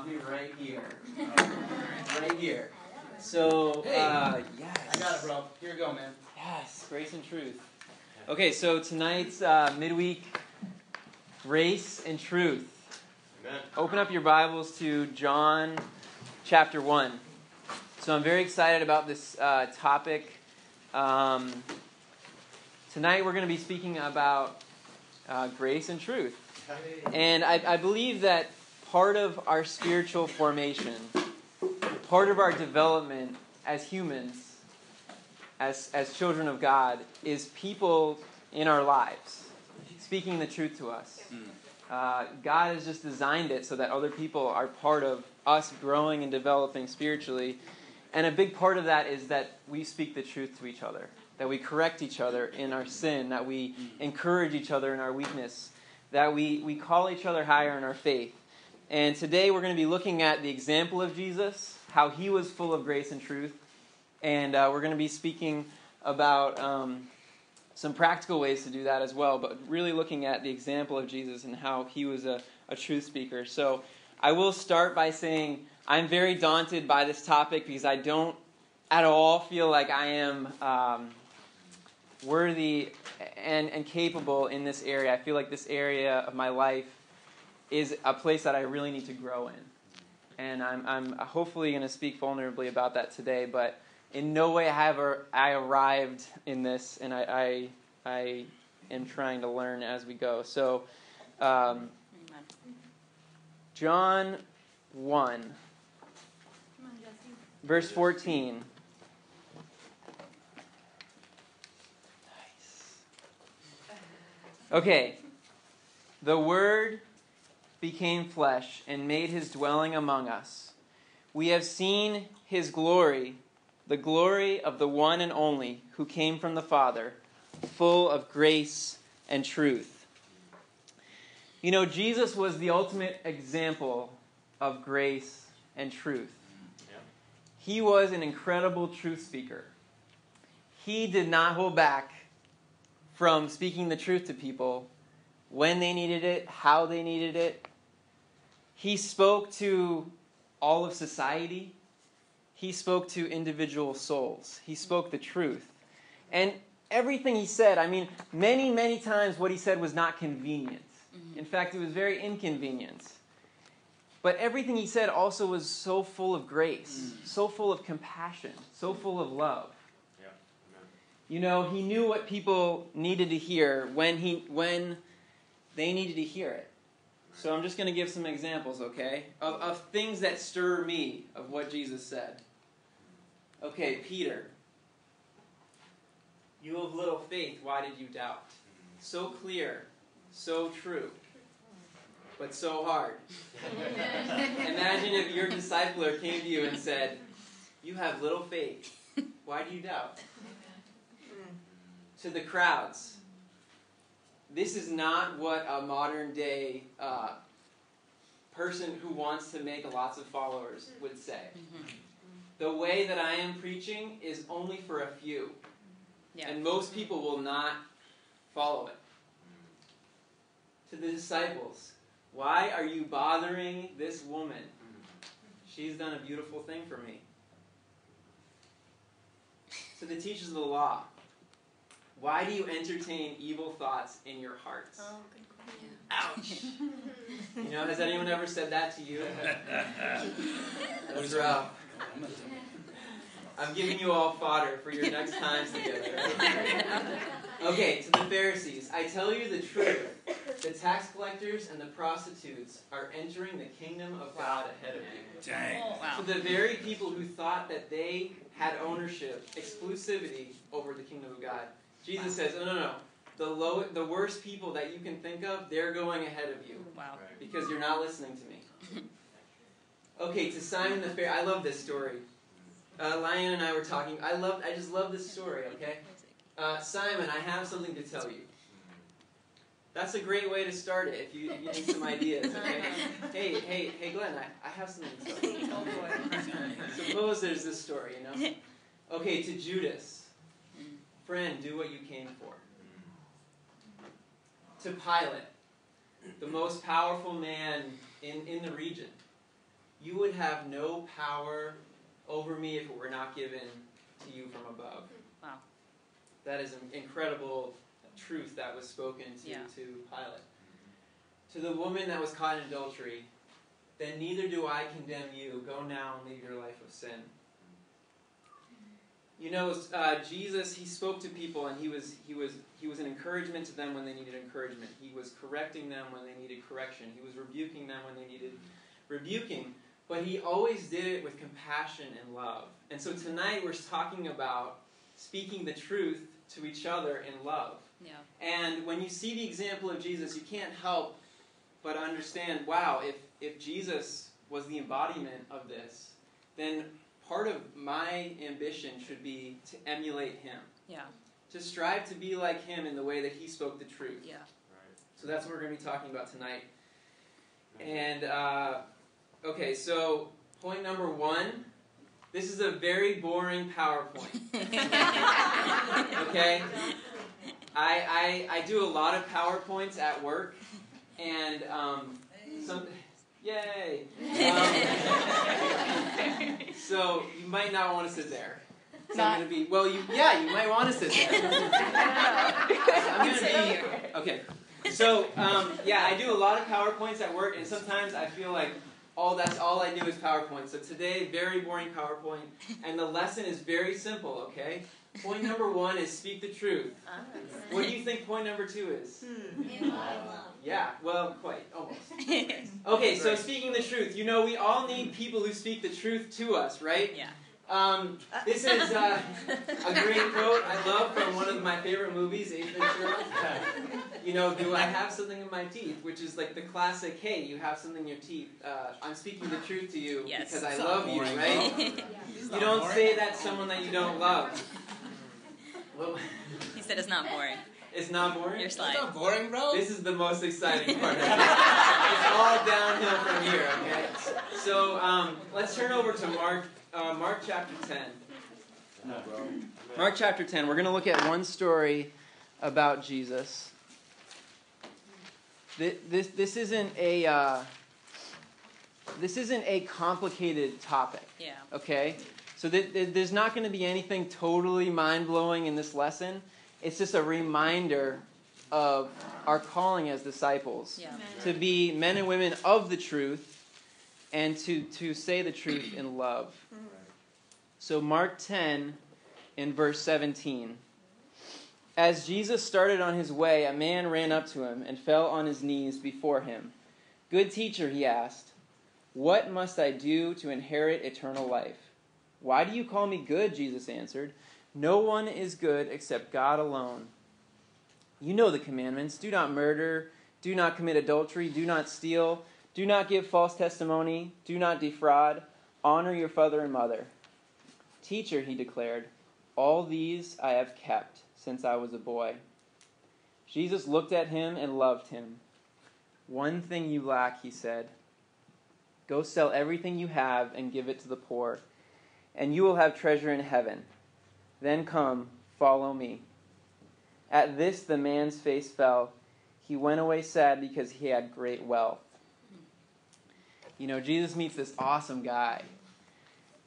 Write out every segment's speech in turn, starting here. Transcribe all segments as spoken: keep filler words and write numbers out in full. I'll be right here. Right here. So, uh, yes. I got it, bro. Here we go, man. Yes, grace and truth. Okay, so tonight's uh, midweek, grace and truth. Amen. Open up your Bibles to John chapter one. So I'm very excited about this uh, topic. Um, tonight we're going to be speaking about uh, grace and truth. And I, I believe that part of our spiritual formation, part of our development as humans, as as children of God, is people in our lives speaking the truth to us. Uh, God has just designed it so that other people are part of us growing and developing spiritually. And a big part of that is that we speak the truth to each other, that we correct each other in our sin, that we encourage each other in our weakness, that we, we call each other higher in our faith. And today we're going to be looking at the example of Jesus, how he was full of grace and truth. And uh, we're going to be speaking about um, some practical ways to do that as well, but really looking at the example of Jesus and how he was a, a truth speaker. So I will start by saying I'm very daunted by this topic because I don't at all feel like I am um, worthy and, and capable in this area. I feel like this area of my life is a place that I really need to grow in. And I'm, I'm hopefully going to speak vulnerably about that today, but in no way have I arrived in this, and I, I, I am trying to learn as we go. So, um, John one, verse fourteen. Nice. Okay. The Word became flesh and made his dwelling among us. We have seen his glory, the glory of the one and only who came from the Father, full of grace and truth. You know, Jesus was the ultimate example of grace and truth. Yeah. He was an incredible truth speaker. He did not hold back from speaking the truth to people when they needed it, how they needed it. He spoke to all of society. He spoke to individual souls. He spoke the truth. And everything he said, I mean, many, many times what he said was not convenient. In fact, it was very inconvenient. But everything he said also was so full of grace, so full of compassion, so full of love. Yeah. Amen. You know, he knew what people needed to hear when he when they needed to hear it. So I'm just going to give some examples, okay, of, of things that stir me of what Jesus said. Okay, Peter, you of little faith, why did you doubt? So clear, so true, but so hard. Imagine if your discipler came to you and said, you have little faith, why do you doubt? To the crowds, this is not what a modern-day uh, person who wants to make lots of followers would say. Mm-hmm. The way that I am preaching is only for a few. Yeah. And most people will not follow it. To the disciples, why are you bothering this woman? She's done a beautiful thing for me. To the teachers of the law, why do you entertain evil thoughts in your hearts? Oh, good question. Ouch! You know, has anyone ever said that to you? That's rough. I'm giving you all fodder for your next times together. Okay, to the Pharisees. I tell you the truth. The tax collectors and the prostitutes are entering the kingdom of God ahead of you. Dang. Oh, wow. To the very people who thought that they had ownership, exclusivity over the kingdom of God. Jesus says, oh, no, no, the low, the worst people that you can think of, they're going ahead of you. Wow. Because you're not listening to me. Okay, to Simon the Fair, I love this story. Uh, Lion and I were talking, I love, I just love this story, okay? Uh, Simon, I have something to tell you. That's a great way to start it if you, if you need some ideas, okay? hey, hey, hey, Glenn, I, I have something to tell you. Oh, boy. Suppose there's this story, you know? Okay, to Judas. Friend, do what you came for. To Pilate, the most powerful man in, in the region. You would have no power over me if it were not given to you from above. Wow. That is an incredible truth that was spoken to, yeah. to Pilate. To the woman that was caught in adultery, then neither do I condemn you. Go now and live your life of sin. You know, uh, Jesus, he spoke to people, and he was he was he was an encouragement to them when they needed encouragement. He was correcting them when they needed correction. He was rebuking them when they needed rebuking. But he always did it with compassion and love. And so tonight we're talking about speaking the truth to each other in love. Yeah. And when you see the example of Jesus, you can't help but understand, wow, if if Jesus was the embodiment of this, then part of my ambition should be to emulate him. Yeah. To strive to be like him in the way that he spoke the truth. Yeah. Right. So that's what we're going to be talking about tonight. And, uh, okay, so point number one, this is a very boring PowerPoint. Okay? I, I, I do a lot of PowerPoints at work, and um, some... Yay! Um, so you might not want to sit there. So not, I'm gonna be well. You yeah, you might want to sit there. I'm gonna be okay. So um, yeah, I do a lot of PowerPoints at work, and sometimes I feel like all that's all I do is PowerPoint. So today, very boring PowerPoint, and the lesson is very simple. Okay. Point number one is speak the truth. What do you think point number two is? Hmm. Yeah, well, quite, almost. Okay, so speaking the truth. You know, we all need people who speak the truth to us, right? Yeah. Um, this is uh, a great quote I love from one of my favorite movies, Ace Ventura. You know, do I have something in my teeth? Which is like the classic, hey, you have something in your teeth. Uh, I'm speaking the truth to you yes. because I so love boring. You, right? Yeah. You don't boring. Say that to someone that you don't love. He said it's not boring. It's not boring? Your slide. It's not boring, bro. This is the most exciting part of it. It's all downhill from here, okay? So um, let's turn over to Mark uh, Mark chapter ten. No, bro. Mark chapter ten. We're going to look at one story about Jesus. This, this, this isn't a... Uh, this isn't a complicated topic. Yeah. Okay? So th- th- there's not going to be anything totally mind-blowing in this lesson. It's just a reminder of our calling as disciples. Yeah. To be men and women of the truth and to, to say the truth in love. Right. So Mark ten in verse seventeen. As Jesus started on his way, a man ran up to him and fell on his knees before him. "Good teacher," he asked, "what must I do to inherit eternal life?" "Why do you call me good?" Jesus answered. "No one is good except God alone. You know the commandments. Do not murder. Do not commit adultery. Do not steal. Do not give false testimony. Do not defraud. Honor your father and mother." "Teacher," he declared, "all these I have kept since I was a boy." Jesus looked at him and loved him. "One thing you lack," he said. "Go sell everything you have and give it to the poor, and you will have treasure in heaven. Then come, follow me." At this the man's face fell. He went away sad because he had great wealth. You know, Jesus meets this awesome guy.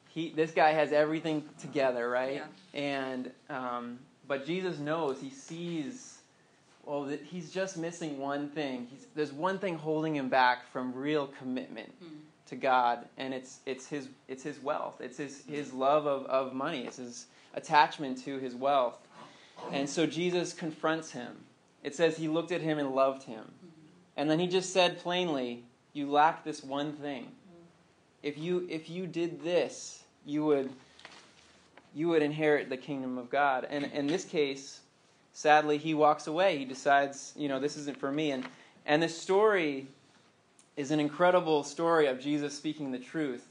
He, this guy has everything together, right? Yeah. And um, but Jesus knows, he sees, well, that he's just missing one thing. He's, there's one thing holding him back from real commitment. Mm-hmm. To God, and it's it's his it's his wealth, it's his his love of, of money, it's his attachment to his wealth. And so Jesus confronts him. It says he looked at him and loved him, and then he just said plainly, "You lack this one thing. If you if you did this, you would you would inherit the kingdom of God." And in this case, sadly, he walks away. He decides, you know, this isn't for me. And and this story is an incredible story of Jesus speaking the truth,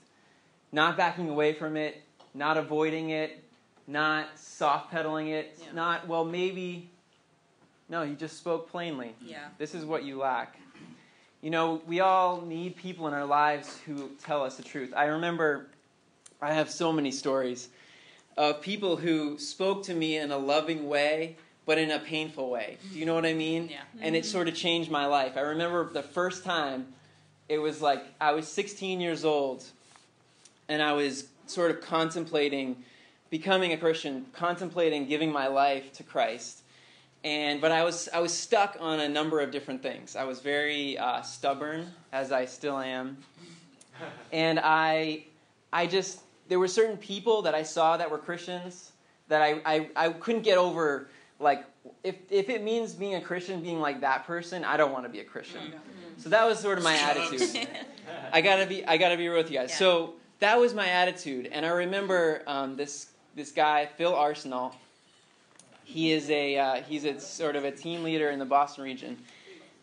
not backing away from it, not avoiding it, not soft-pedaling it, yeah. not, well, maybe, no, he just spoke plainly. Yeah. This is what you lack. You know, we all need people in our lives who tell us the truth. I remember, I have so many stories of people who spoke to me in a loving way, but in a painful way. Do you know what I mean? Yeah. And it sort of changed my life. I remember the first time it was like I was sixteen years old, and I was sort of contemplating becoming a Christian, contemplating giving my life to Christ. And but I was I was stuck on a number of different things. I was very uh, stubborn, as I still am, and I I just there were certain people that I saw that were Christians that I, I, I couldn't get over. Like if if it means being a Christian, being like that person, I don't want to be a Christian. So that was sort of my attitude. I gotta be I gotta be real with you guys. Yeah. So that was my attitude, and I remember um, this this guy Phil Arsenal. He is a uh, he's a sort of a team leader in the Boston region.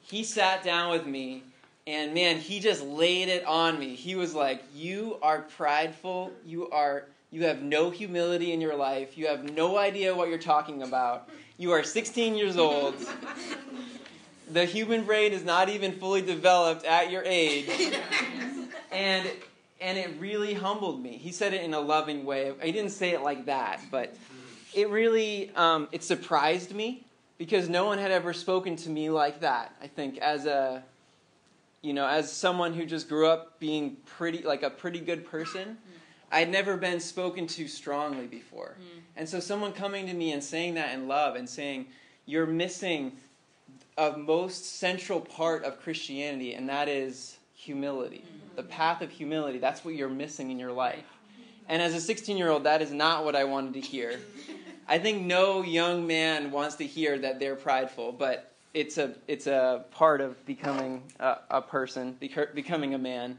He sat down with me, and man, he just laid it on me. He was like, "You are prideful. You are you have no humility in your life. You have no idea what you're talking about. You are sixteen years old. The human brain is not even fully developed at your age." And and it really humbled me. He said it in a loving way. He didn't say it like that, but it really, um, it surprised me because no one had ever spoken to me like that. I think as a, you know, as someone who just grew up being pretty, like a pretty good person, I'd never been spoken to strongly before. Mm. And so someone coming to me and saying that in love and saying, you're missing a most central part of Christianity, and that is humility, mm-hmm. the path of humility. That's what you're missing in your life. And as a sixteen-year-old, that is not what I wanted to hear. I think no young man wants to hear that they're prideful, but it's a it's a part of becoming a, a person, bec- becoming a man.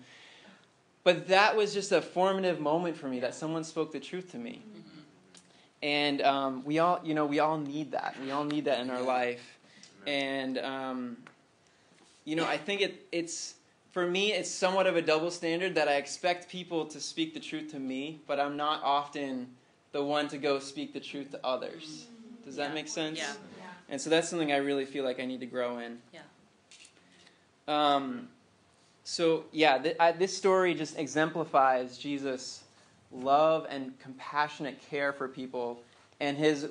But that was just a formative moment for me that someone spoke the truth to me, mm-hmm. and um, we all you know we all need that. We all need that in our life, and um, you know I think it it's. For me, it's somewhat of a double standard that I expect people to speak the truth to me, but I'm not often the one to go speak the truth to others. Does yeah. that make sense? Yeah. yeah. And so that's something I really feel like I need to grow in. Yeah. Um, so, yeah, th- I, this story just exemplifies Jesus' love and compassionate care for people, and his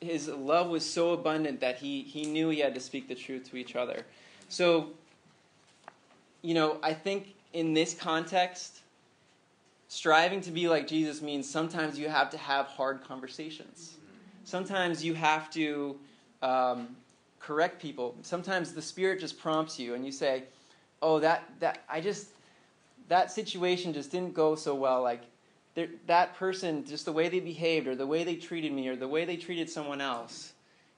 his love was so abundant that he, he knew he had to speak the truth to each other. So, you know, I think in this context, striving to be like Jesus means sometimes you have to have hard conversations. Sometimes you have to um, correct people. Sometimes the Spirit just prompts you and you say, oh, that, that, I just, that situation just didn't go so well. Like, that person, just the way they behaved or the way they treated me or the way they treated someone else.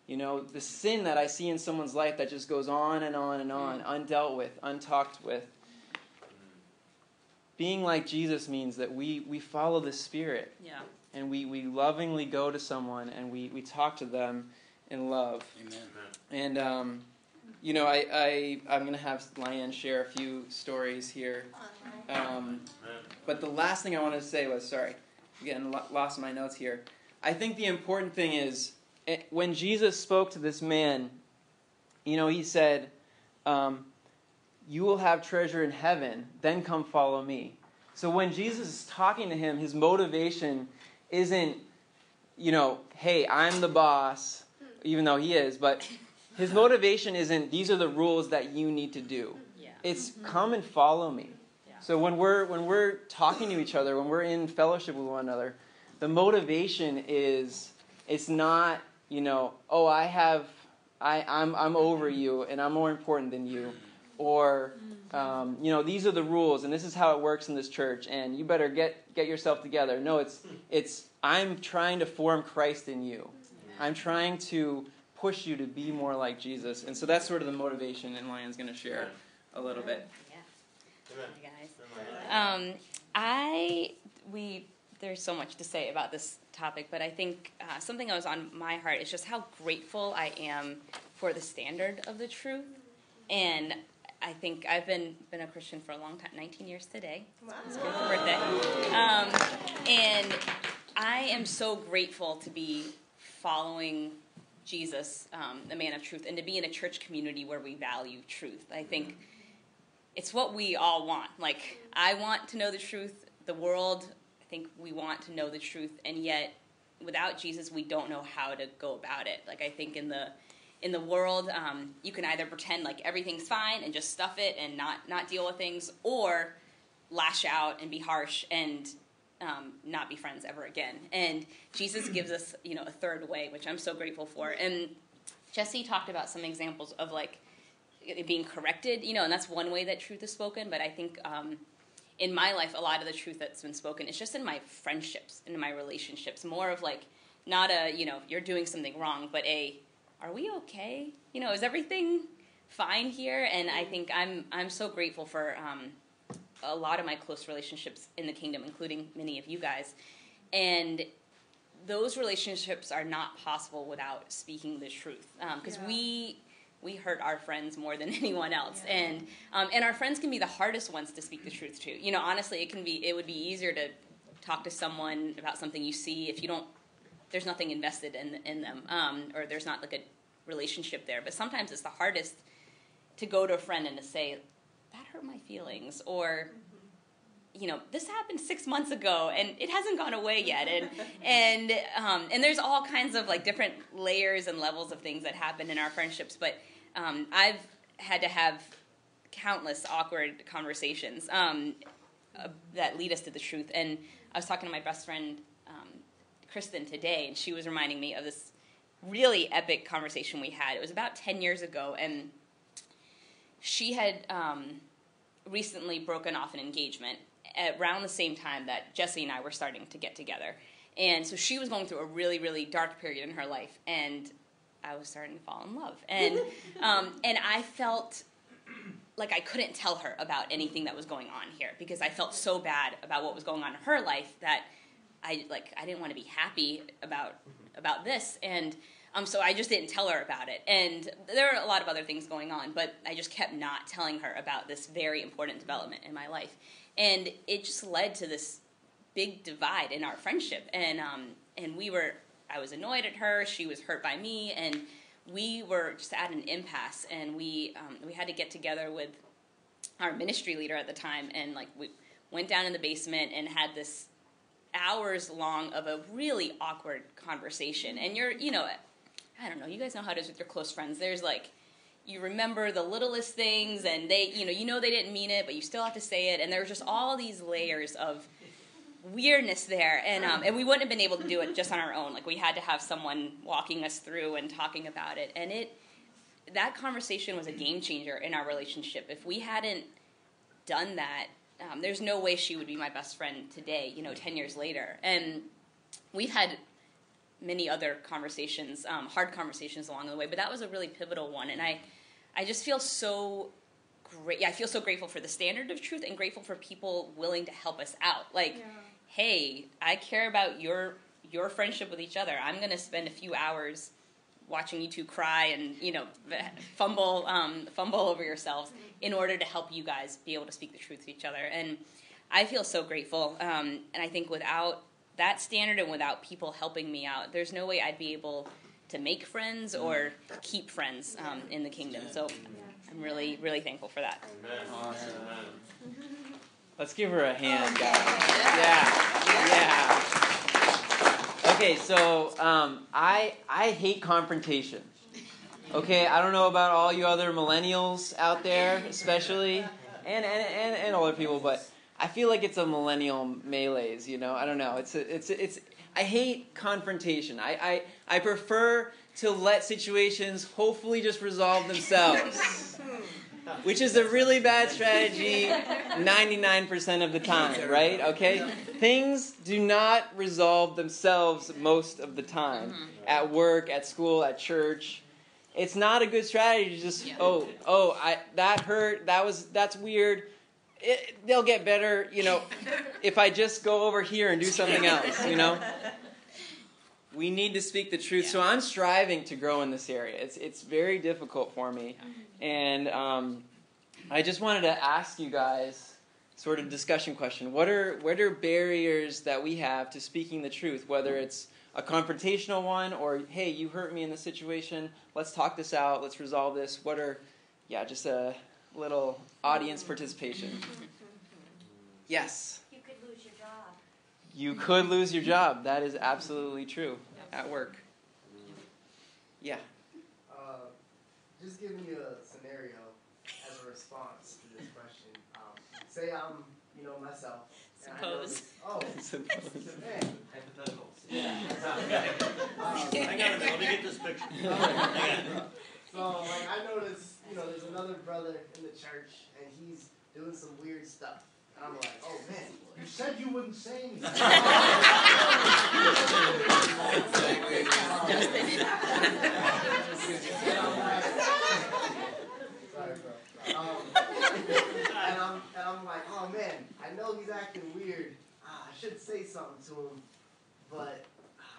You know, the sin that I see in someone's life that just goes on and on and on, undealt with, untalked with. Being like Jesus means that we, we follow the Spirit. Yeah. And we, we lovingly go to someone and we, we talk to them in love. Amen. And, um, you know, I, I, I'm going to have Lion share a few stories here. Um, but the last thing I wanted to say was, sorry, I'm getting lost in my notes here. I think the important thing is, when Jesus spoke to this man, you know, he said, um, you will have treasure in heaven, then come follow me. So when Jesus is talking to him, his motivation isn't, you know, hey, I'm the boss, even though he is, but his motivation isn't, these are the rules that you need to do. Yeah. It's mm-hmm. come and follow me. Yeah. So when we're when we're talking to each other, when we're in fellowship with one another, the motivation is, it's not, you know, oh, I have, I, I'm, I'm over you, and I'm more important than you, or, um, you know, these are the rules, and this is how it works in this church, and you better get, get yourself together. No, it's, it's, I'm trying to form Christ in you. I'm trying to push you to be more like Jesus, and so that's sort of the motivation, and Lion's going to share a little bit. Yeah. Hi, guys. Um, I, we. There's so much to say about this topic, but I think uh, something that was on my heart is just how grateful I am for the standard of the truth. And I think I've been been a Christian for a long time, nineteen years today. Wow. It's good for birthday. Um, and I am so grateful to be following Jesus, um, the man of truth, and to be in a church community where we value truth. I think it's what we all want. Like, I want to know the truth, the world think we want to know the truth, and yet without Jesus we don't know how to go about it. Like, I think in the in the world, um, you can either pretend like everything's fine and just stuff it and not, not deal with things, or lash out and be harsh and um, not be friends ever again. And Jesus gives us, you know, a third way, which I'm so grateful for. And Jesse talked about some examples of, like, being corrected, you know, and that's one way that truth is spoken. But I think um, in my life, a lot of the truth that's been spoken is just in my friendships, in my relationships, more of, like, not a, you know, you're doing something wrong, but a, are we okay? You know, is everything fine here? And I think I'm I'm so grateful for um, a lot of my close relationships in the kingdom, including many of you guys. And those relationships are not possible without speaking the truth, because um, yeah. we we hurt our friends more than anyone else, yeah. and um, and our friends can be the hardest ones to speak the truth to. You know, honestly, it can be it would be easier to talk to someone about something you see if you don't. There's nothing invested in in them, um, or there's not like a relationship there. But sometimes it's the hardest to go to a friend and to say, that hurt my feelings, or, you know, this happened six months ago, and it hasn't gone away yet. And and um, and there's all kinds of, like, different layers and levels of things that happen in our friendships. But um, I've had to have countless awkward conversations um, uh, that lead us to the truth. And I was talking to my best friend, Kristen, today, and she was reminding me of this really epic conversation we had. It was about ten years ago, and she had um, recently broken off an engagement around the same time that Jesse and I were starting to get together. And so she was going through a really, really dark period in her life, and I was starting to fall in love. And um, and I felt like I couldn't tell her about anything that was going on here, because I felt so bad about what was going on in her life that I like I didn't want to be happy about about this, and um, so I just didn't tell her about it. And there were a lot of other things going on, but I just kept not telling her about this very important development in my life, and it just led to this big divide in our friendship. And um, and we were I was annoyed at her, she was hurt by me, and we were just at an impasse. And we um, we had to get together with our ministry leader at the time, and like we went down in the basement and had this hours long of a really awkward conversation. And you're, you know, I don't know, you guys know how it is with your close friends. There's like, you remember the littlest things, and they, you know, you know they didn't mean it, but you still have to say it. And there's just all these layers of weirdness there. And um, and we wouldn't have been able to do it just on our own. Like, we had to have someone walking us through and talking about it. And it, that conversation was a game changer in our relationship. If we hadn't done that, Um, there's no way she would be my best friend today, you know, ten years later. And we've had many other conversations, um, hard conversations along the way, but that was a really pivotal one. And I, I just feel so great. Yeah, I feel so grateful for the standard of truth, and grateful for people willing to help us out. Like, yeah. Hey, I care about your your friendship with each other. I'm going to spend a few hours watching you two cry and, you know, fumble um, fumble over yourselves in order to help you guys be able to speak the truth to each other. And I feel so grateful. Um, and I think without that standard and without people helping me out, there's no way I'd be able to make friends or keep friends um, in the kingdom. So I'm really, really thankful for that. Amen. Awesome. Let's give her a hand, guys. Yeah. Yeah. Okay, so um, I I hate confrontation. Okay, I don't know about all you other millennials out there, especially, and, and, and, and older people, but I feel like it's a millennial malaise, you know? I don't know. It's a, it's a, it's. I hate confrontation. I, I, I prefer to let situations hopefully just resolve themselves, which is a really bad strategy ninety-nine percent of the time, right? Okay? Things do not resolve themselves most of the time. Mm-hmm. At work, at school, at church. It's not a good strategy to just, yeah. oh, oh, I that hurt, that was that's weird. It, they'll get better, you know, if I just go over here and do something else, you know? We need to speak the truth. Yeah. So I'm striving to grow in this area. It's it's very difficult for me. And um, I just wanted to ask you guys sort of discussion question. What are what are barriers that we have to speaking the truth, whether it's a confrontational one or, hey, you hurt me in this situation, let's talk this out, let's resolve this. What are, yeah, just a little audience participation. Yes? You could lose your job. You could lose your job. That is absolutely true at work. Yeah. Uh, just give me a scenario as a response to this question. Um, say I'm, you know, myself. And Suppose. I know this, oh, hypotheticals. Yeah. Hang on a minute, let me get this picture. Um, so, like, I noticed, you know, there's another brother in the church, and he's doing some weird stuff. And I'm like, oh, man, you said you wouldn't say anything. Sorry, bro. Um, and, I'm, and I'm like, oh, man, I know he's acting weird. Ah, I should say something to him, but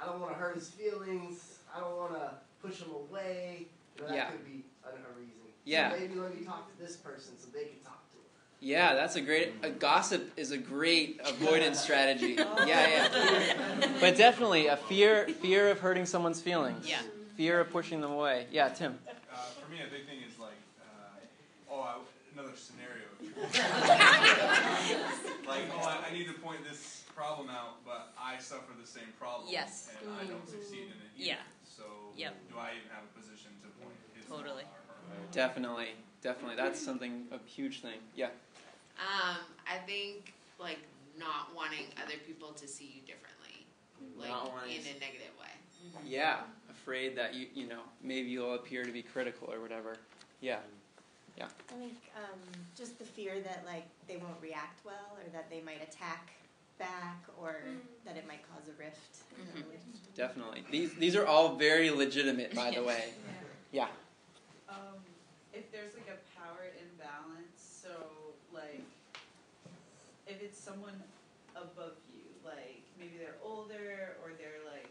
I don't want to hurt his feelings. I don't want to push him away. You know, that yeah. could be a reason. Yeah. So maybe let me talk to this person so they can talk to him. Yeah, that's a great – gossip is a great avoidance strategy. Yeah, yeah. But definitely a fear fear of hurting someone's feelings. Yeah. Fear of pushing them away. Yeah, Tim. Uh, for me, a big thing is like, uh, oh, I, another scenario. Like, oh, I, I need to point this problem out, but I suffer the same problem. Yes. And I don't succeed in it either. Yeah. So yep. do I even have a position to point his totally. Right. Definitely. Definitely. That's something, a huge thing. Yeah. Um, I think, like, not wanting other people to see you differently. Like, in a negative way. Mm-hmm. Yeah. Afraid that, you you know, maybe you'll appear to be critical or whatever. Yeah. Yeah. I think um, just the fear that, like, they won't react well or that they might attack back or that it might cause a rift. Mm-hmm. In the relationship. Definitely. These, these are all very legitimate, by the way. Yeah. yeah. Um, if there's, like, a power imbalance, so, like, if it's someone above you, like, maybe they're older, or they're, like,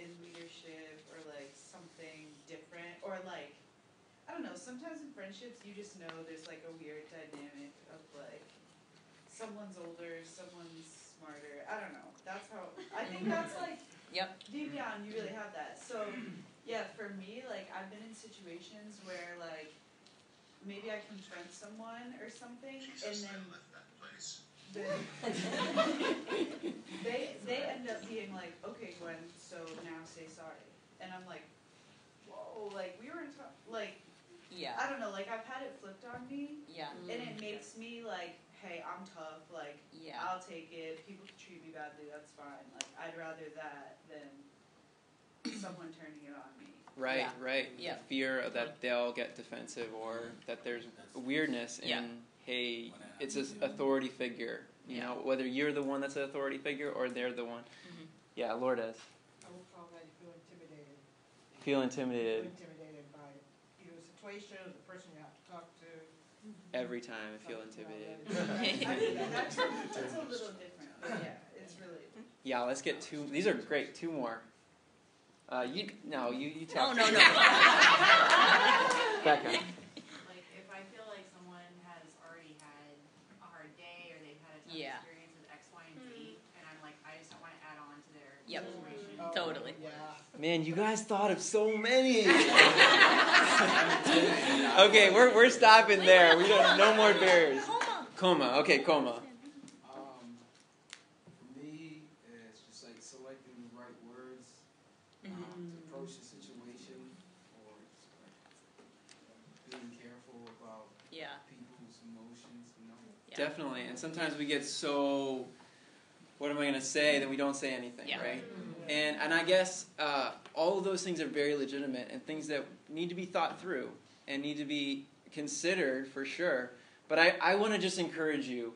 in leadership, or, like, something different, or, like, I don't know, sometimes in friendships, you just know there's, like, a weird dynamic of, like, someone's older, someone's smarter, I don't know, that's how, I think that's, like, yep. deep down, you really have that, so... Yeah, for me, like, I've been in situations where, like, maybe I confront someone or something, Jesus, and then I left that place. They, they they end up being like, okay, Glenn, so now say sorry. And I'm like, whoa, like, we were in, t- like, yeah. I don't know, like, I've had it flipped on me, yeah, and it makes me, like, hey, I'm tough, like, yeah. I'll take it, people can treat me badly, that's fine, like, I'd rather that than... someone turning it on me. Right, yeah. right. Yeah. The fear that they'll get defensive or that there's weirdness in, yeah. hey, it's this authority figure. You yeah. know, whether you're the one that's an authority figure or they're the one. Mm-hmm. Yeah, Lourdes. I would call that you feel intimidated. Feel intimidated. Feel intimidated by either the situation or the person you have to talk to. Every time I feel intimidated. I mean, that's, that's a little different. Yeah, it's really... Yeah, let's get two. These are great. Two more. Uh, you no, you you talk. No, no, no. Becca. Like if I feel like someone has already had a hard day or they've had a tough yeah. experience with X, Y, and Z, mm-hmm. and I'm like, I just don't want to add on to their yep. situation. Oh, totally. Yeah. Man, you guys thought of so many. Okay, we're we're stopping there. We don't no more barriers. Coma. Coma. Okay, coma. Definitely, and sometimes we get so, what am I going to say, that we don't say anything, yeah. right? And and I guess uh, all of those things are very legitimate and things that need to be thought through and need to be considered for sure. But I, I want to just encourage you,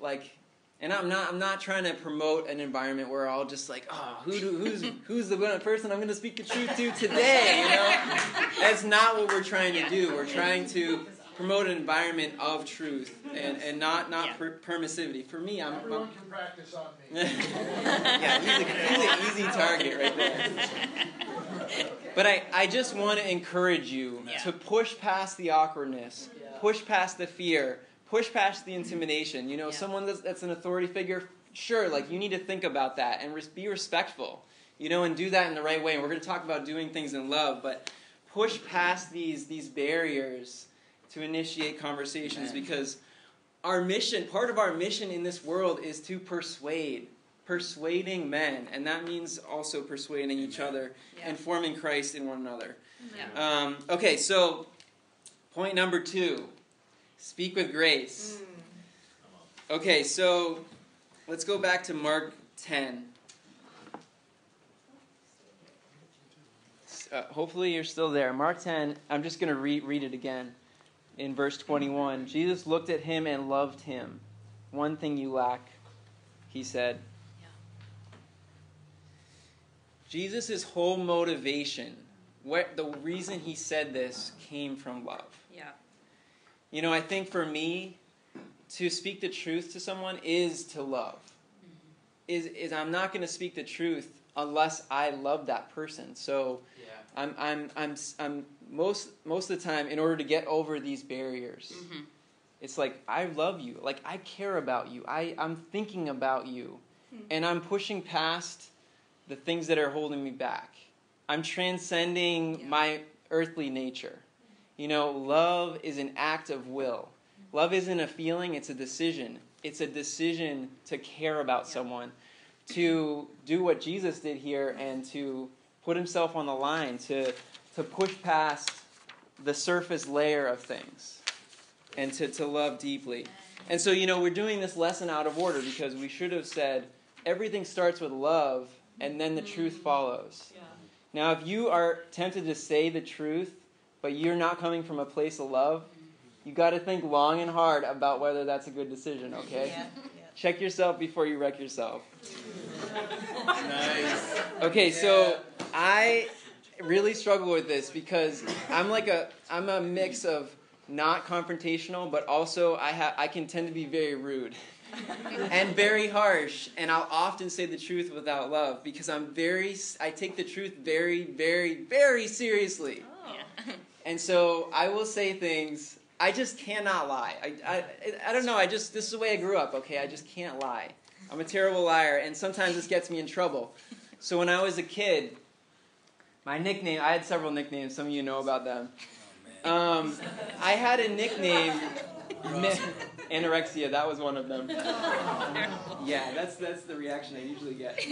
like, and I'm not I'm not trying to promote an environment where I'll just like, oh, who do, who's who's the person I'm going to speak the truth to today, you know? That's not what we're trying to do. We're trying to... promote an environment of truth and, and not, not yeah. per- permissivity. For me, I'm... Everyone I'm, can practice on me. yeah, he's, a, he's an easy target right there. But I, I just want to encourage you yeah. to push past the awkwardness, yeah. push past the fear, push past the intimidation. You know, yeah. someone that's, that's an authority figure, sure, like you need to think about that and res- be respectful, you know, and do that in the right way. And we're going to talk about doing things in love, but push past these these barriers to initiate conversations, because our mission, part of our mission in this world is to persuade, persuading men, and that means also persuading Amen. Each other yeah. and forming Christ in one another. Yeah. Um, okay, so point number two, speak with grace. Mm. Okay, so let's go back to Mark ten. Uh, hopefully you're still there. Mark ten, I'm just going to re- read it again. In verse twenty-one, Jesus looked at him and loved him. One thing you lack, he said. Yeah. Jesus' whole motivation, what the reason he said this, came from love. Yeah. You know, I think for me, to speak the truth to someone is to love. Mm-hmm. Is is I'm not going to speak the truth unless I love that person. So yeah. I'm I'm I'm I'm most most of the time, in order to get over these barriers, mm-hmm. it's like, I love you, like I care about you, I I'm thinking about you, mm-hmm. and I'm pushing past the things that are holding me back. I'm transcending yeah. my earthly nature. You know, love is an act of will. Mm-hmm. Love isn't a feeling, it's a decision. It's a decision to care about yeah. someone, to do what Jesus did here and to put himself on the line, to to push past the surface layer of things and to, to love deeply. And so, you know, we're doing this lesson out of order because we should have said everything starts with love and then the truth follows. Yeah. Now, if you are tempted to say the truth, but you're not coming from a place of love, you got to think long and hard about whether that's a good decision, okay? Yeah. Check yourself before you wreck yourself. Nice. Okay, so yeah. I really struggle with this because I'm like a I'm a mix of not confrontational, but also I ha- I can tend to be very rude and very harsh, and I'll often say the truth without love because I'm very I take the truth very, very, very seriously. Oh. Yeah. And so I will say things. I just cannot lie. I, I I don't know. I just this is the way I grew up. Okay, I just can't lie. I'm a terrible liar, and sometimes this gets me in trouble. So when I was a kid, my nickname, I had several nicknames. Some of you know about them. Oh, um, I had a nickname, anorexia. That was one of them. Yeah, that's that's the reaction I usually get.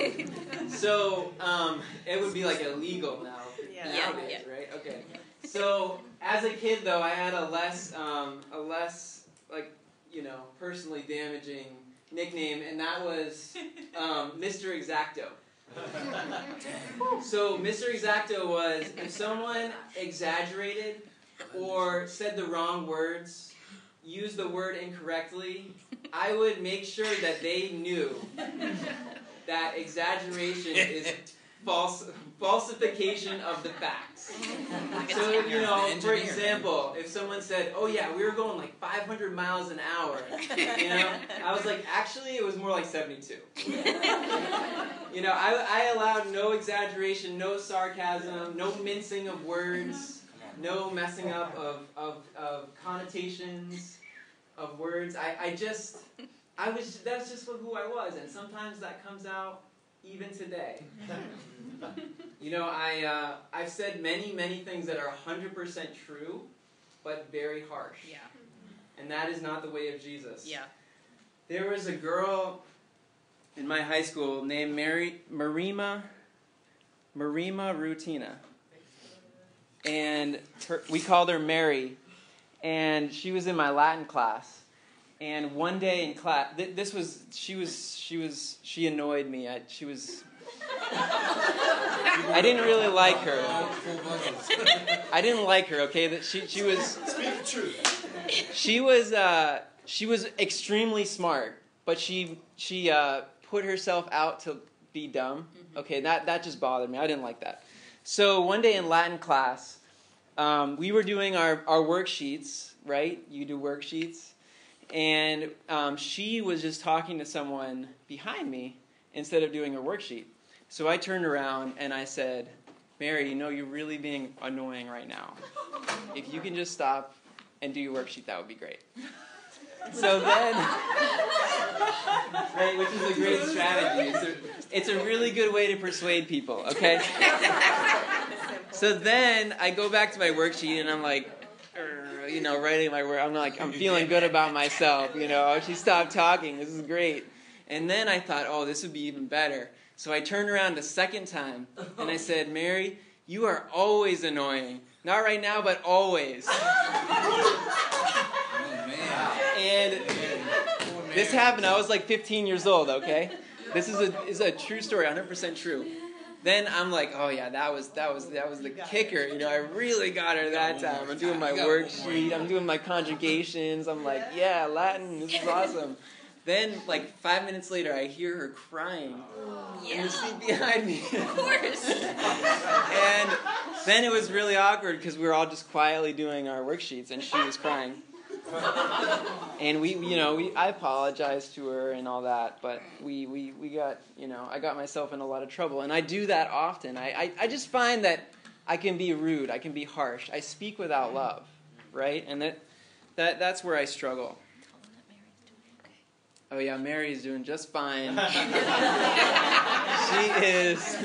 So um, it would be like illegal now. Yeah. Nowadays, yeah. Right? Okay. So as a kid, though, I had a less, um, a less like you know, personally damaging nickname, and that was um, Mister Exacto. So Mister Exacto was, if someone exaggerated or said the wrong words, used the word incorrectly, I would make sure that they knew that exaggeration is false, falsification of the facts. So, if, you know, for example, if someone said, oh yeah, we were going like five hundred miles an hour, you know, I was like, actually, it was more like seventy-two. You know, I, I allowed no exaggeration, no sarcasm, no mincing of words, no messing up of, of, of connotations of words. I, I just, I was, that's just who I was, and sometimes that comes out even today. You know, I, uh, I've said many, many things that are one hundred percent true, but very harsh. Yeah. And that is not the way of Jesus. Yeah. There was a girl in my high school named Mary Marima Marima Rutina. And her, we called her Mary. And she was in my Latin class. And one day in class, th- this was, she was, she was, she annoyed me. I, she was... I didn't really like her. I didn't like her. Okay, that she she was. Speak the truth. She was uh, she was extremely smart, but she she uh, put herself out to be dumb. Okay, that that just bothered me. I didn't like that. So one day in Latin class, um, we were doing our our worksheets. Right, you do worksheets, and um, she was just talking to someone behind me instead of doing her worksheet. So I turned around and I said, Mary, you know, you're really being annoying right now. If you can just stop and do your worksheet, that would be great. So then, right, which is a great strategy. It's a, it's a really good way to persuade people, okay? So then I go back to my worksheet and I'm like, you know, writing my work. I'm like, I'm feeling good about myself, you know. She stopped talking. This is great. And then I thought, oh, this would be even better. So I turned around a second time, and I said, Mary, you are always annoying. Not right now, but always. Oh, man. And oh, man. This happened. I was like fifteen years old, okay? This is a is a true story, one hundred percent true. Then I'm like, oh yeah, that was that was that was the kicker, you know. I really got her that time. I'm doing my worksheet, I'm doing my conjugations. I'm like, yeah, Latin, this is awesome. Then, like five minutes later, I hear her crying yeah. in the seat behind me. Of course. And then it was really awkward because we were all just quietly doing our worksheets, and she was crying. And we, you know, we I apologized to her and all that, but we, we, we got, you know, I got myself in a lot of trouble, and I do that often. I, I, I just find that I can be rude, I can be harsh, I speak without love, right? And that, that that's where I struggle. Oh yeah, Mary's doing just fine. She is.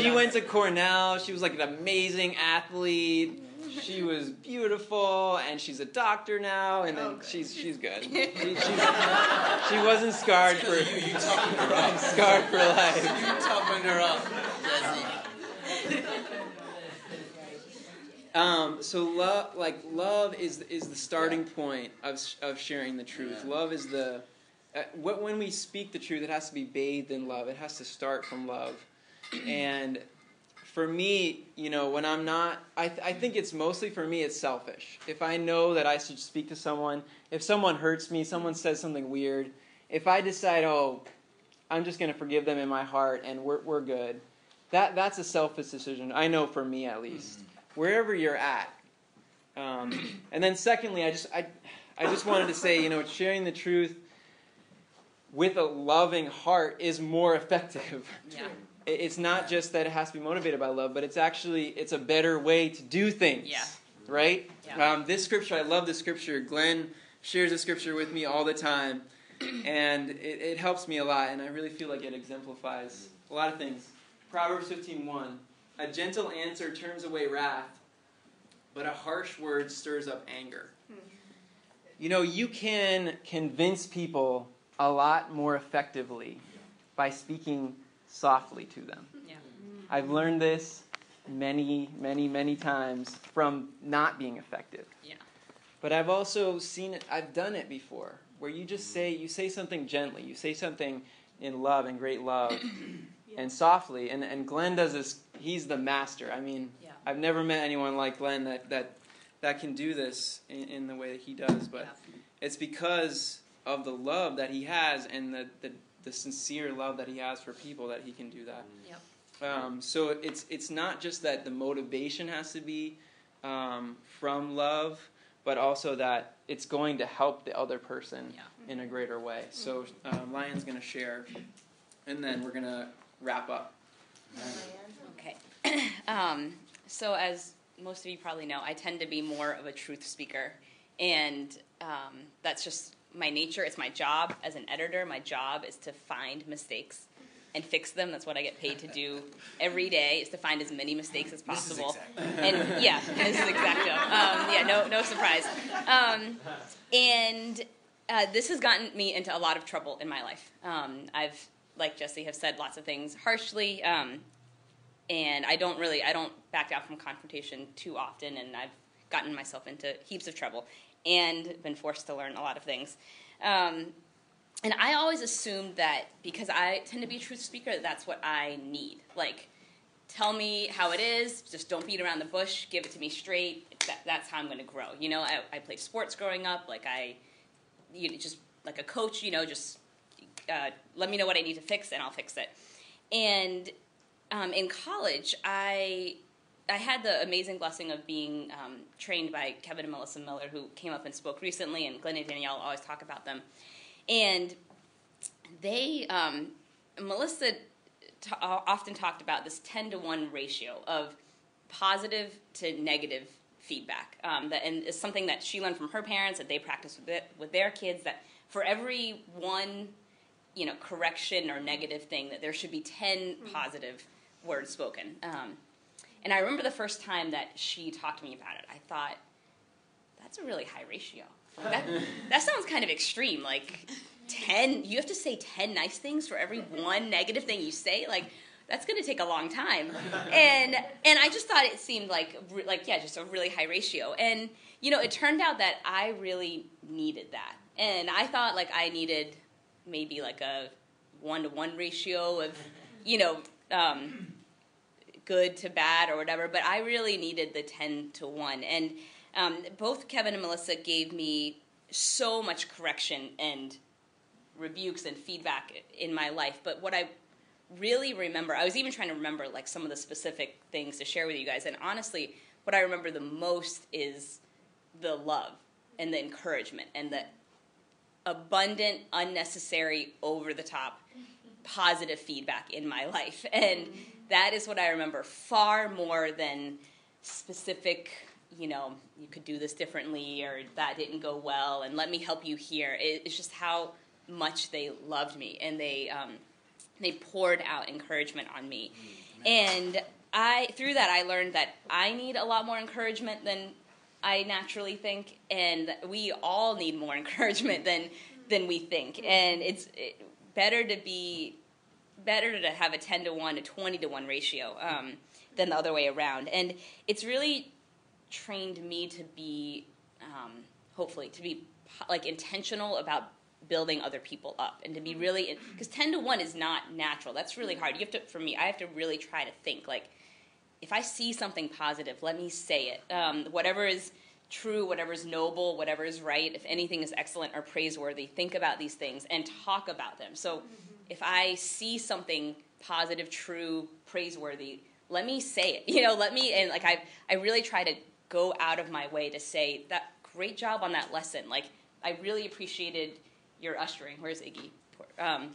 She went to Cornell. She was like an amazing athlete. She was beautiful, and she's a doctor now, and then oh, she's she's good. She, she's, she wasn't scarred for you, you toughened her up. Scarred for life. You toughened her up. Um. So love, like love, is is the starting point of of sharing the truth. Yeah. Love is the uh, what when we speak the truth, it has to be bathed in love. It has to start from love, and. For me, you know, when I'm not, I, th- I think it's mostly for me, it's selfish. If I know that I should speak to someone, if someone hurts me, someone says something weird, if I decide, oh, I'm just going to forgive them in my heart and we're we're good, that that's a selfish decision. I know for me at least. Mm-hmm. Wherever you're at, um, and then secondly, I just I I just wanted to say, you know, sharing the truth with a loving heart is more effective. Yeah. It's not just that it has to be motivated by love, but it's actually, it's a better way to do things, yeah. right? Yeah. Um, this scripture, I love this scripture. Glenn shares this scripture with me all the time, and it, it helps me a lot, and I really feel like it exemplifies a lot of things. Proverbs fifteen one, a gentle answer turns away wrath, but a harsh word stirs up anger. Hmm. You know, you can convince people a lot more effectively by speaking softly to them. Yeah. I've learned this many, many, many times from not being effective. Yeah. But I've also seen it, I've done it before, where you just say, you say something gently, you say something in love and great love yeah. and softly, and, and Glenn does this, he's the master. I mean, yeah. I've never met anyone like Glenn that that, that can do this in, in the way that he does, but yeah. it's because of the love that he has and the, the the sincere love that he has for people that he can do that. Yep. Um, so it's it's not just that the motivation has to be um, from love, but also that it's going to help the other person yeah. in a greater way. So uh, Lion's going to share, and then we're going to wrap up. Okay. um, so as most of you probably know, I tend to be more of a truth speaker, and um, that's just my nature. It's my job as an editor. My job is to find mistakes and fix them. That's what I get paid to do every day, is to find as many mistakes as possible. This is exacto. And yeah, this is exacto. Um, yeah, no, no surprise. Um, and uh, this has gotten me into a lot of trouble in my life. Um, I've, like Jesse, have said lots of things harshly, um, and I don't really, I don't back down from confrontation too often, and I've gotten myself into heaps of trouble and been forced to learn a lot of things. Um, and I always assumed that because I tend to be a truth speaker, that's what I need. Like, tell me how it is, just don't beat around the bush, give it to me straight, that, that's how I'm going to grow. You know, I, I played sports growing up, like I, you know, just like a coach, you know, just uh, let me know what I need to fix and I'll fix it. And um, in college, I... I had the amazing blessing of being um, trained by Kevin and Melissa Miller, who came up and spoke recently, and Glenn and Danielle always talk about them. And they, um, Melissa t- often talked about this ten to one ratio of positive to negative feedback. Um, that, and it's something that she learned from her parents, that they practiced with, it, with their kids, that for every one, you know, correction or negative thing, that there should be ten mm-hmm. positive words spoken. Um, And I remember the first time that she talked to me about it, I thought, that's a really high ratio. That, that sounds kind of extreme, like ten, you have to say ten nice things for every one negative thing you say, like, that's going to take a long time. And and I just thought it seemed like, like yeah, just a really high ratio. And, you know, it turned out that I really needed that. And I thought, like, I needed maybe, like, a one-to-one ratio of, you know, um, good to bad or whatever. But I really needed the ten to one. And um, both Kevin and Melissa gave me so much correction and rebukes and feedback in my life. But what I really remember, I was even trying to remember, like, some of the specific things to share with you guys. And honestly, what I remember the most is the love and the encouragement and the abundant, unnecessary, over-the-top positive feedback in my life. And that is what I remember far more than specific, you know, you could do this differently, or that didn't go well, and let me help you here. It's just how much they loved me, and they um, they poured out encouragement on me. And I through that, I learned that I need a lot more encouragement than I naturally think, and we all need more encouragement than than we think. And it's it, better to be better to have a ten to one, a twenty to one ratio um, than the other way around. And it's really trained me to be, um, hopefully, to be like intentional about building other people up, and to be really, because ten to one is not natural. That's really hard. You have to, for me, I have to really try to think, like, if I see something positive, let me say it. Um, whatever is true, whatever is noble, whatever is right, if anything is excellent or praiseworthy, think about these things and talk about them. So mm-hmm. if I see something positive, true, praiseworthy, let me say it. You know, let me, and like I I really try to go out of my way to say, that great job on that lesson. Like, I really appreciated your ushering. Where's Iggy? Um,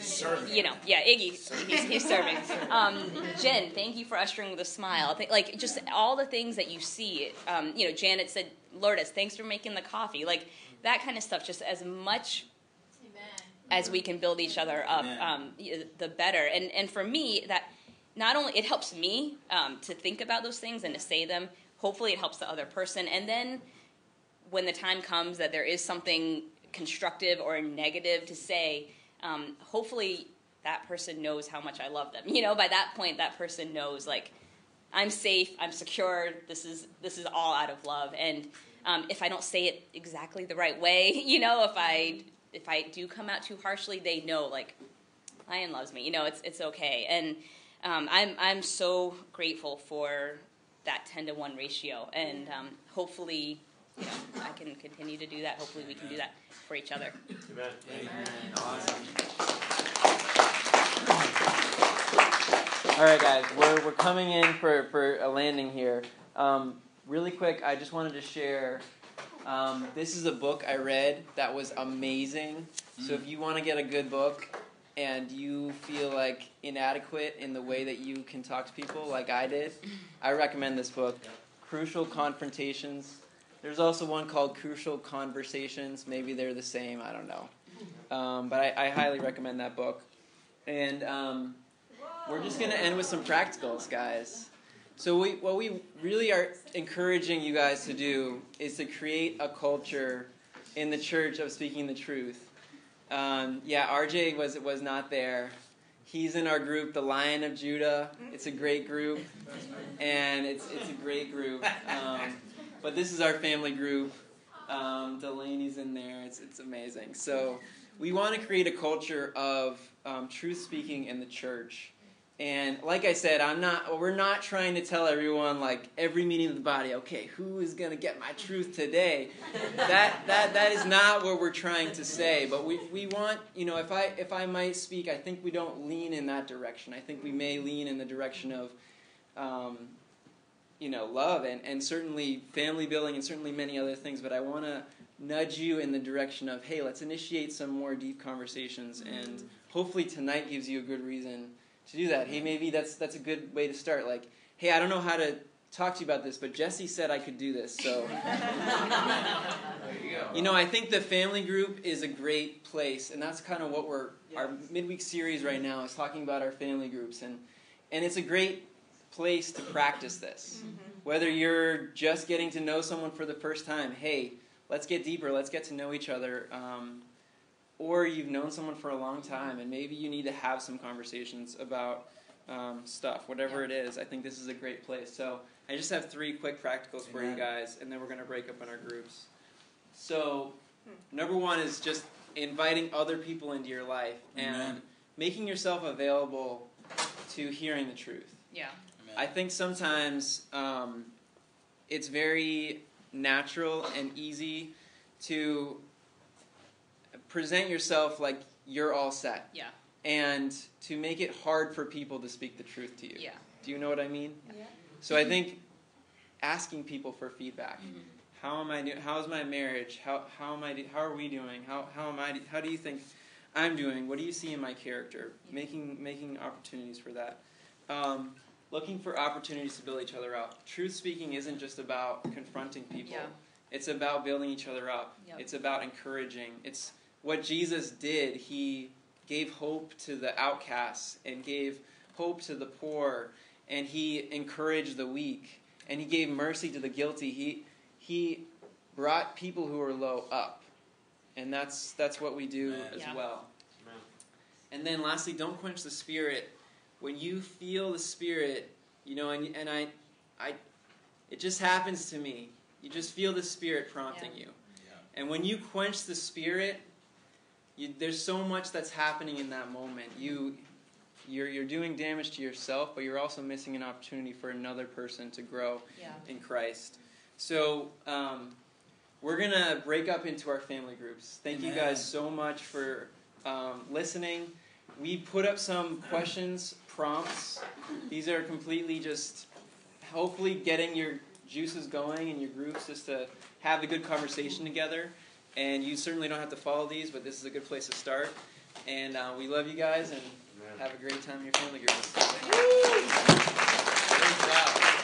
Serving. You know, yeah, Iggy, serving. He's, he's serving. Um, Jen, thank you for ushering with a smile. Like, just all the things that you see. Um, you know, Janet said, Lourdes, thanks for making the coffee. Like, that kind of stuff, just as much Amen. As we can build each other up, um, the better. And, and for me, that not only, it helps me um, to think about those things and to say them. Hopefully it helps the other person. And then when the time comes that there is something constructive or negative to say, um, hopefully that person knows how much I love them. You know, by that point, that person knows, like, I'm safe, I'm secure, this is this is all out of love. And um, if I don't say it exactly the right way, you know, if I if I do come out too harshly, they know, like, Lion loves me. You know, it's it's okay. And um, I'm I'm so grateful for that ten to one ratio. And um, hopefully, you know, I can continue to do that. Hopefully we can do that for each other. Amen. Amen. Awesome. All right, guys, we're we're coming in for, for a landing here. Um, really quick, I just wanted to share, um, this is a book I read that was amazing. So if you want to get a good book and you feel like inadequate in the way that you can talk to people like I did, I recommend this book, Crucial Confrontations. There's also one called Crucial Conversations. Maybe they're the same. I don't know. Um, but I, I highly recommend that book. And um, we're just going to end with some practicals, guys. So we, what we really are encouraging you guys to do is to create a culture in the church of speaking the truth. Um, yeah, R J was was not there. He's in our group, the Lion of Judah. It's a great group. And it's, it's a great group. Um But this is our family group. Um, Delaney's in there. It's it's amazing. So we want to create a culture of um, truth speaking in the church. And like I said, I'm not. We're not trying to tell everyone, like, every meeting of the body, okay, who is going to get my truth today? That that that is not what we're trying to say. But we, we want, you know, if I if I might speak, I think we don't lean in that direction. I think we may lean in the direction of, Um, you know, love and, and certainly family building and certainly many other things, but I want to nudge you in the direction of, hey, let's initiate some more deep conversations, and hopefully tonight gives you a good reason to do that. Hey, maybe that's that's a good way to start. Like, hey, I don't know how to talk to you about this, but Jesse said I could do this, so. There you go. You know, I think the family group is a great place, and that's kind of what we're, yes. Our midweek series right now is talking about our family groups, and and it's a great place to practice this. Mm-hmm. Whether you're just getting to know someone for the first time, hey, let's get deeper, let's get to know each other. Um, or you've known someone for a long time and maybe you need to have some conversations about um, stuff, whatever it is. I think this is a great place. So I just have three quick practicals for you guys, and then we're going to break up in our groups. So number one is just inviting other people into your life and Amen. making yourself available to hearing the truth. Yeah. Amen. I think sometimes um, it's very natural and easy to present yourself like you're all set. Yeah. And to make it hard for people to speak the truth to you. Yeah. Do you know what I mean? Yeah. So I think asking people for feedback. Mm-hmm. How am I doing? How is my marriage? How how am I? Do- how are we doing? How how am I? Do- how do you think I'm doing? What do you see in my character? Making making opportunities for that. Um, looking for opportunities to build each other up. Truth speaking isn't just about confronting people. Yeah. It's about building each other up. Yep. It's about encouraging. It's what Jesus did. He gave hope to the outcasts and gave hope to the poor, and he encouraged the weak, and he gave mercy to the guilty. He He brought people who are low up, and that's that's what we do Amen. as yeah. well. Amen. And then lastly, don't quench the Spirit. When you feel the Spirit, you know, and and I, I, it just happens to me. You just feel the Spirit prompting yeah. you. Yeah. And when you quench the Spirit, you, there's so much that's happening in that moment. You, you're you're doing damage to yourself, but you're also missing an opportunity for another person to grow yeah. in Christ. So um, we're going to break up into our family groups. Thank Amen. you guys so much for um, listening. We put up some questions, prompts. These are completely just hopefully getting your juices going in your groups just to have a good conversation together. And you certainly don't have to follow these, but this is a good place to start. And uh, we love you guys, and Amen. have a great time in your family groups. Woo! Great job.